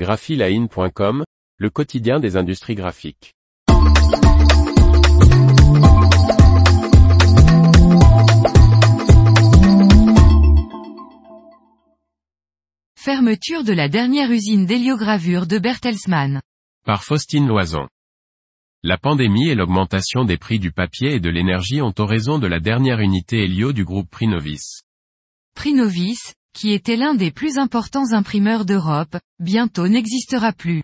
graphiline.com, le quotidien des industries graphiques. Fermeture de la dernière usine d'héliogravure de Bertelsmann. Par Faustine Loison. La pandémie et l'augmentation des prix du papier et de l'énergie ont raison de la dernière unité hélio du groupe Prinovis. Prinovis, qui était l'un des plus importants imprimeurs d'Europe, bientôt n'existera plus.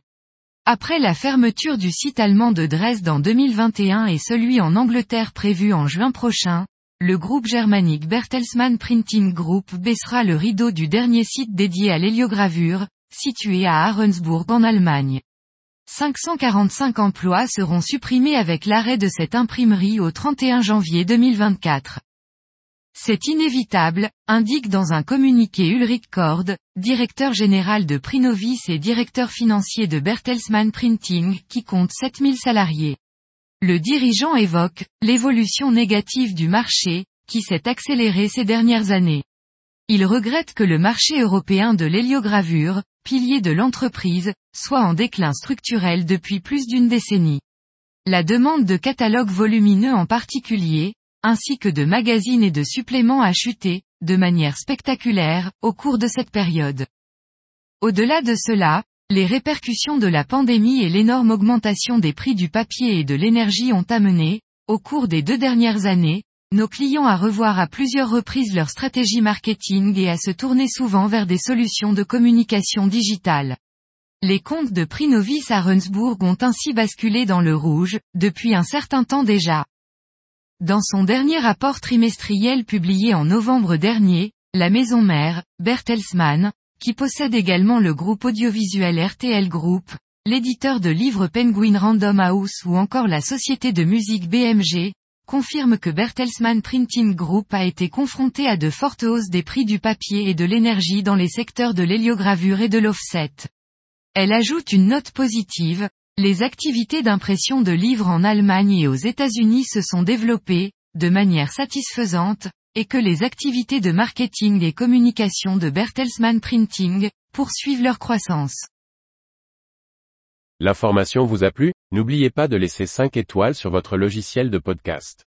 Après la fermeture du site allemand de Dresde en 2021 et celui en Angleterre prévu en juin prochain, le groupe germanique Bertelsmann Printing Group baissera le rideau du dernier site dédié à l'héliogravure, situé à Ahrensburg en Allemagne. 545 emplois seront supprimés avec l'arrêt de cette imprimerie au 31 janvier 2024. C'est inévitable, indique dans un communiqué Ulrich Kord, directeur général de Prinovis et directeur financier de Bertelsmann Printing qui compte 7000 salariés. Le dirigeant évoque l'évolution négative du marché, qui s'est accélérée ces dernières années. Il regrette que le marché européen de l'héliogravure, pilier de l'entreprise, soit en déclin structurel depuis plus d'une décennie. La demande de catalogues volumineux en particulier, ainsi que de magazines et de suppléments a chuté, de manière spectaculaire, au cours de cette période. Au-delà de cela, les répercussions de la pandémie et l'énorme augmentation des prix du papier et de l'énergie ont amené, au cours des 2 dernières années, nos clients à revoir à plusieurs reprises leur stratégie marketing et à se tourner souvent vers des solutions de communication digitale. Les comptes de Prinovis Ahrensburg ont ainsi basculé dans le rouge, depuis un certain temps déjà. Dans son dernier rapport trimestriel publié en novembre dernier, la maison mère, Bertelsmann, qui possède également le groupe audiovisuel RTL Group, l'éditeur de livres Penguin Random House ou encore la société de musique BMG, confirme que Bertelsmann Printing Group a été confronté à de fortes hausses des prix du papier et de l'énergie dans les secteurs de l'héliogravure et de l'offset. Elle ajoute une note positive, les activités d'impression de livres en Allemagne et aux États-Unis se sont développées, de manière satisfaisante, et que les activités de marketing et communication de Bertelsmann Printing poursuivent leur croissance. L'information vous a plu ? N'oubliez pas de laisser 5 étoiles sur votre logiciel de podcast.